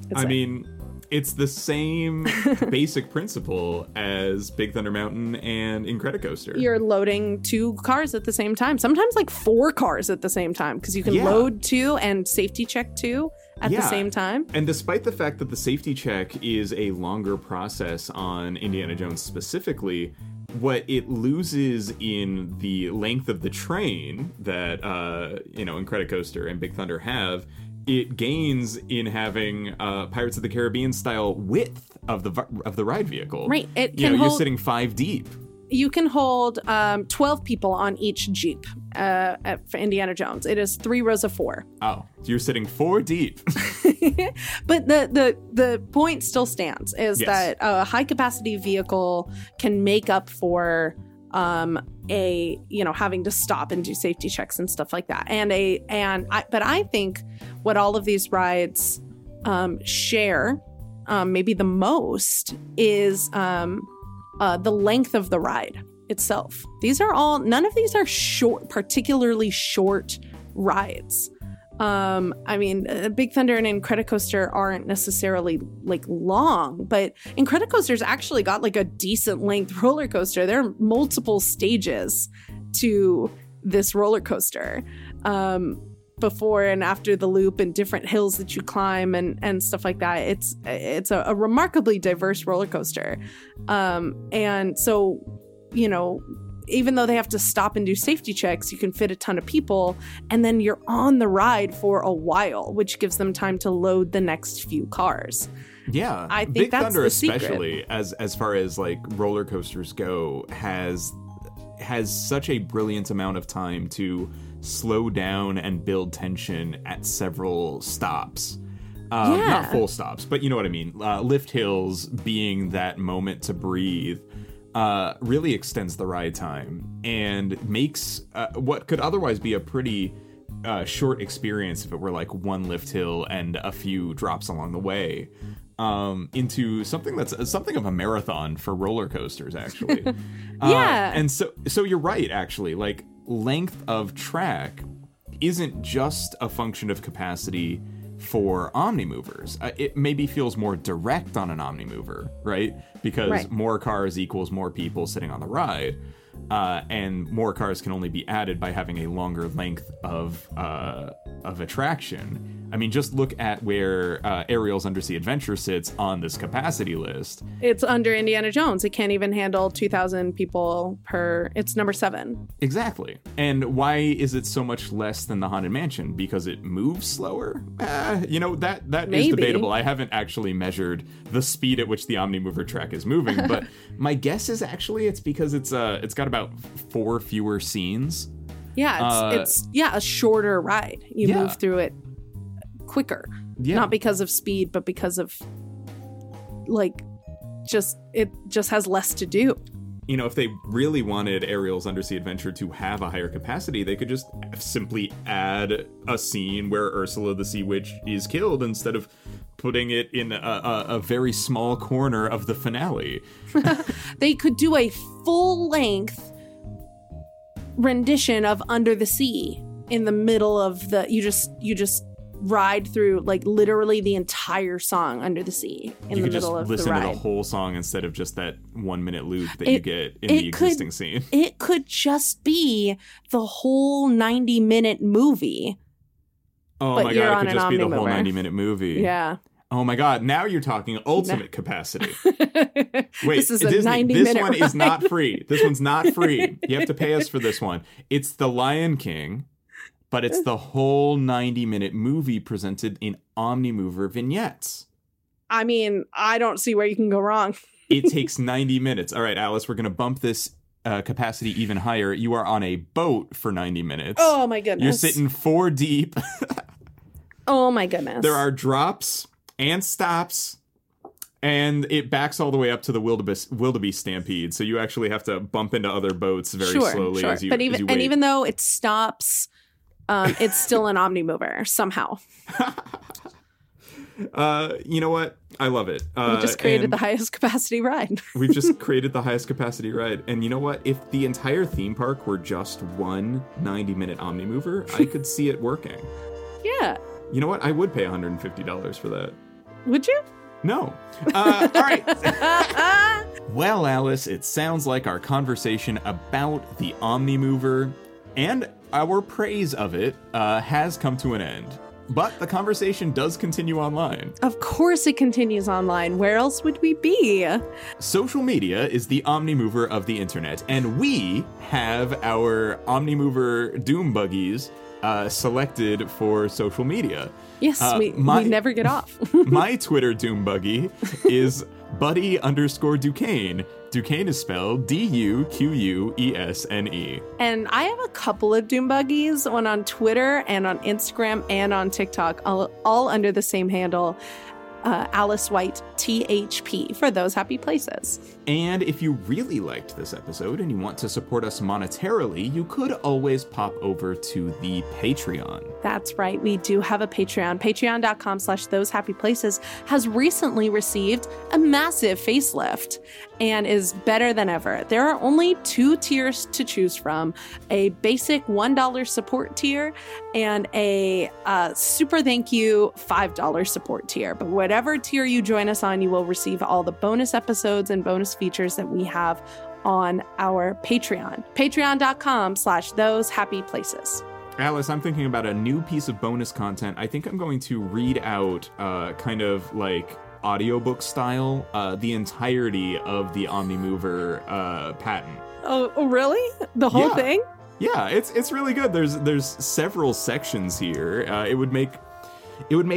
It's the same basic principle as Big Thunder Mountain and Incredicoaster. You're loading 2 cars at the same time, sometimes like 4 cars at the same time, because you can load 2 and safety check 2 at the same time. And despite the fact that the safety check is a longer process on Indiana Jones specifically, what it loses in the length of the train that, Incredicoaster and Big Thunder have, it gains in having Pirates of the Caribbean style width of the ride vehicle. Right. It can hold, you're sitting 5 deep. You can hold 12 people on each Jeep for Indiana Jones. It is 3 rows of 4. Oh, you're sitting 4 deep. But the point still stands is that a high capacity vehicle can make up for having to stop and do safety checks and stuff like that. But I think what all of these rides share, maybe the most, is the length of the ride itself. None of these are particularly short rides. Big Thunder and Incredicoaster aren't necessarily like long, but Incredicoaster's actually got like a decent length roller coaster. There are multiple stages to this roller coaster, before and after the loop and different hills that you climb and stuff like that. It's a remarkably diverse roller coaster. And so, even though they have to stop and do safety checks, you can fit a ton of people, and then you're on the ride for a while, which gives them time to load the next few cars. Yeah. I think Big Thunder especially, secret. As far as like roller coasters go, has such a brilliant amount of time to slow down and build tension at several stops. Not full stops, but you know what I mean. Lift hills being that moment to breathe. Really extends the ride time and makes what could otherwise be a pretty short experience if it were like one lift hill and a few drops along the way into something that's something of a marathon for roller coasters, actually. And so you're right, actually. Like, length of track isn't just a function of capacity for Omnimovers. It maybe feels more direct on an Omnimover, right? Because more cars equals more people sitting on the ride, and more cars can only be added by having a longer length of attraction. I mean, just look at where Ariel's Undersea Adventure sits on this capacity list. It's under Indiana Jones. It can't even handle 2,000 people per... It's number 7. Exactly. And why is it so much less than the Haunted Mansion? Because it moves slower? That is debatable. I haven't actually measured the speed at which the Omnimover track is moving, but my guess is actually it's because it's got about 4 fewer scenes. It's a shorter ride. You move through it quicker, not because of speed, but because of it just has less to do. If they really wanted Ariel's Undersea Adventure to have a higher capacity, they could just simply add a scene where Ursula the Sea Witch is killed instead of putting it in a very small corner of the finale. They could do a full-length rendition of Under the Sea in the middle of the... You just ride through, like, literally the entire song Under the Sea in the middle of the ride. You could just listen to the whole song instead of just that 1 minute loop that you get in the existing scene. It could just be the whole 90-minute movie. Oh my God, it could just be the whole 90-minute movie. Yeah. Oh my God, now you're talking ultimate capacity. Wait, this is a Disney, this one ride. Is not free. This one's not free. You have to pay us for this one. It's The Lion King. But it's the whole 90-minute movie presented in Omnimover vignettes. I mean, I don't see where you can go wrong. It takes 90 minutes. All right, Alice, we're going to bump this capacity even higher. You are on a boat for 90 minutes. Oh, my goodness. You're sitting 4 deep. Oh, my goodness. There are drops and stops. And it backs all the way up to the wildebeest stampede. So you actually have to bump into other boats very slowly. Sure. As you wait. And even though it stops... it's still an Omnimover somehow. You know what? I love it. We just created the highest capacity ride. We've just created the highest capacity ride. And you know what? If the entire theme park were just one 90-minute Omnimover, I could see it working. Yeah. You know what? I would pay $150 for that. Would you? No. All right. Well, Alice, it sounds like our conversation about the Omnimover and our praise of it has come to an end. But the conversation does continue online. Of course it continues online. Where else would we be? Social media is the Omnimover of the internet, and we have our Omnimover doom buggies selected for social media. Yes, we never get off. My Twitter doom buggy is buddy_Duquesne. Duquesne is spelled DUQUESNE. And I have a couple of doom buggies, one on Twitter and on Instagram and on TikTok, all under the same handle, Alice White THP, for Those Happy Places. And if you really liked this episode and you want to support us monetarily, you could always pop over to the Patreon. That's right. We do have a Patreon. Patreon.com/Those Happy Places has recently received a massive facelift and is better than ever. There are only 2 tiers to choose from, a basic $1 support tier and a super thank you $5 support tier. But whatever tier you join us on, you will receive all the bonus episodes and bonus features that we have on our Patreon. Patreon.com/Those Happy Places. Alice, I'm thinking about a new piece of bonus content. I think I'm going to read out kind of like audiobook style the entirety of the Omnimover patent. Oh, really? The whole thing? Yeah, it's really good. There's several sections here. It would make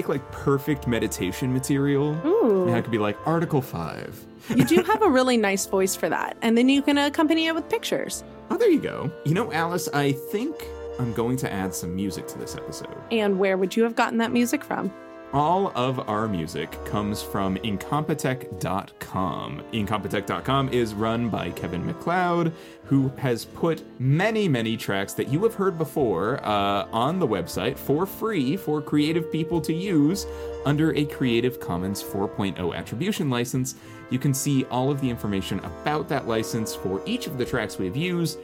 like perfect meditation material. Ooh. And I could be like Article 5. You do have a really nice voice for that. And then you can accompany it with pictures. Oh, there you go. You know, Alice, I think I'm going to add some music to this episode. And where would you have gotten that music from? All of our music comes from Incompetech.com. Incompetech.com is run by Kevin MacLeod, who has put many, many tracks that you have heard before on the website for free for creative people to use under a Creative Commons 4.0 attribution license. You can see all of the information about that license for each of the tracks we've used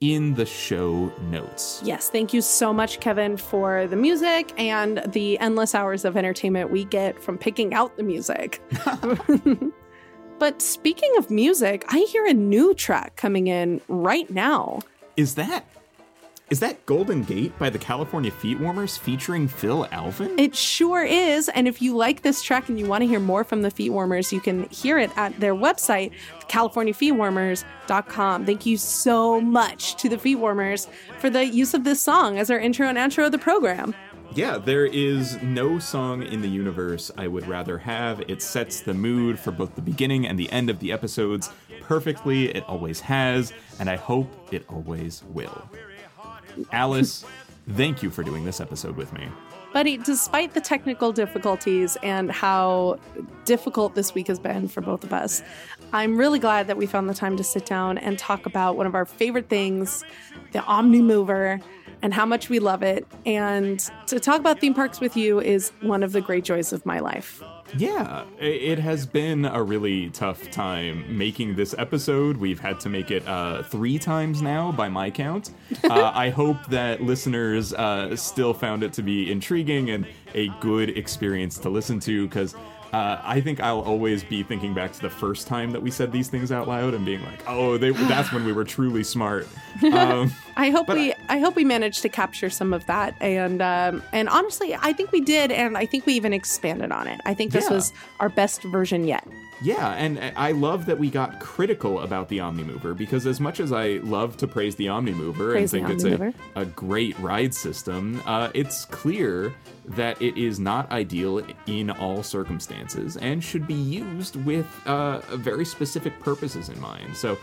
in the show notes. Yes, thank you so much, Kevin, for the music and the endless hours of entertainment we get from picking out the music. But speaking of music, I hear a new track coming in right now. Is that Golden Gate by the California Feet Warmers featuring Phil Alvin? It sure is. And if you like this track and you want to hear more from the Feet Warmers, you can hear it at their website, CaliforniaFeetWarmers.com. Thank you so much to the Feet Warmers for the use of this song as our intro and outro of the program. Yeah, there is no song in the universe I would rather have. It sets the mood for both the beginning and the end of the episodes perfectly. It always has, and I hope it always will. Alice, thank you for doing this episode with me. Buddy, despite the technical difficulties and how difficult this week has been for both of us, I'm really glad that we found the time to sit down and talk about one of our favorite things, the Omnimover, and how much we love it. And to talk about theme parks with you is one of the great joys of my life. Yeah, it has been a really tough time making this episode. We've had to make it 3 times now, by my count. I hope that listeners still found it to be intriguing and a good experience to listen to, because I think I'll always be thinking back to the first time that we said these things out loud and being like, oh, that's when we were truly smart. I hope we managed to capture some of that. And honestly, I think we did. And I think we even expanded on it. I think this was our best version yet. Yeah, and I love that we got critical about the Omnimover, because as much as I love to praise the Omnimover and think it's a great ride system, it's clear that it is not ideal in all circumstances and should be used with very specific purposes in mind. So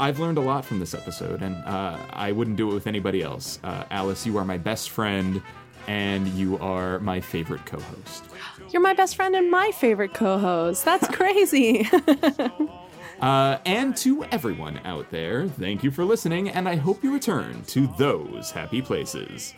I've learned a lot from this episode, and I wouldn't do it with anybody else. Alice, you are my best friend, and you are my favorite co-host. You're my best friend and my favorite co-host. That's crazy. And to everyone out there, thank you for listening, and I hope you return to Those Happy Places.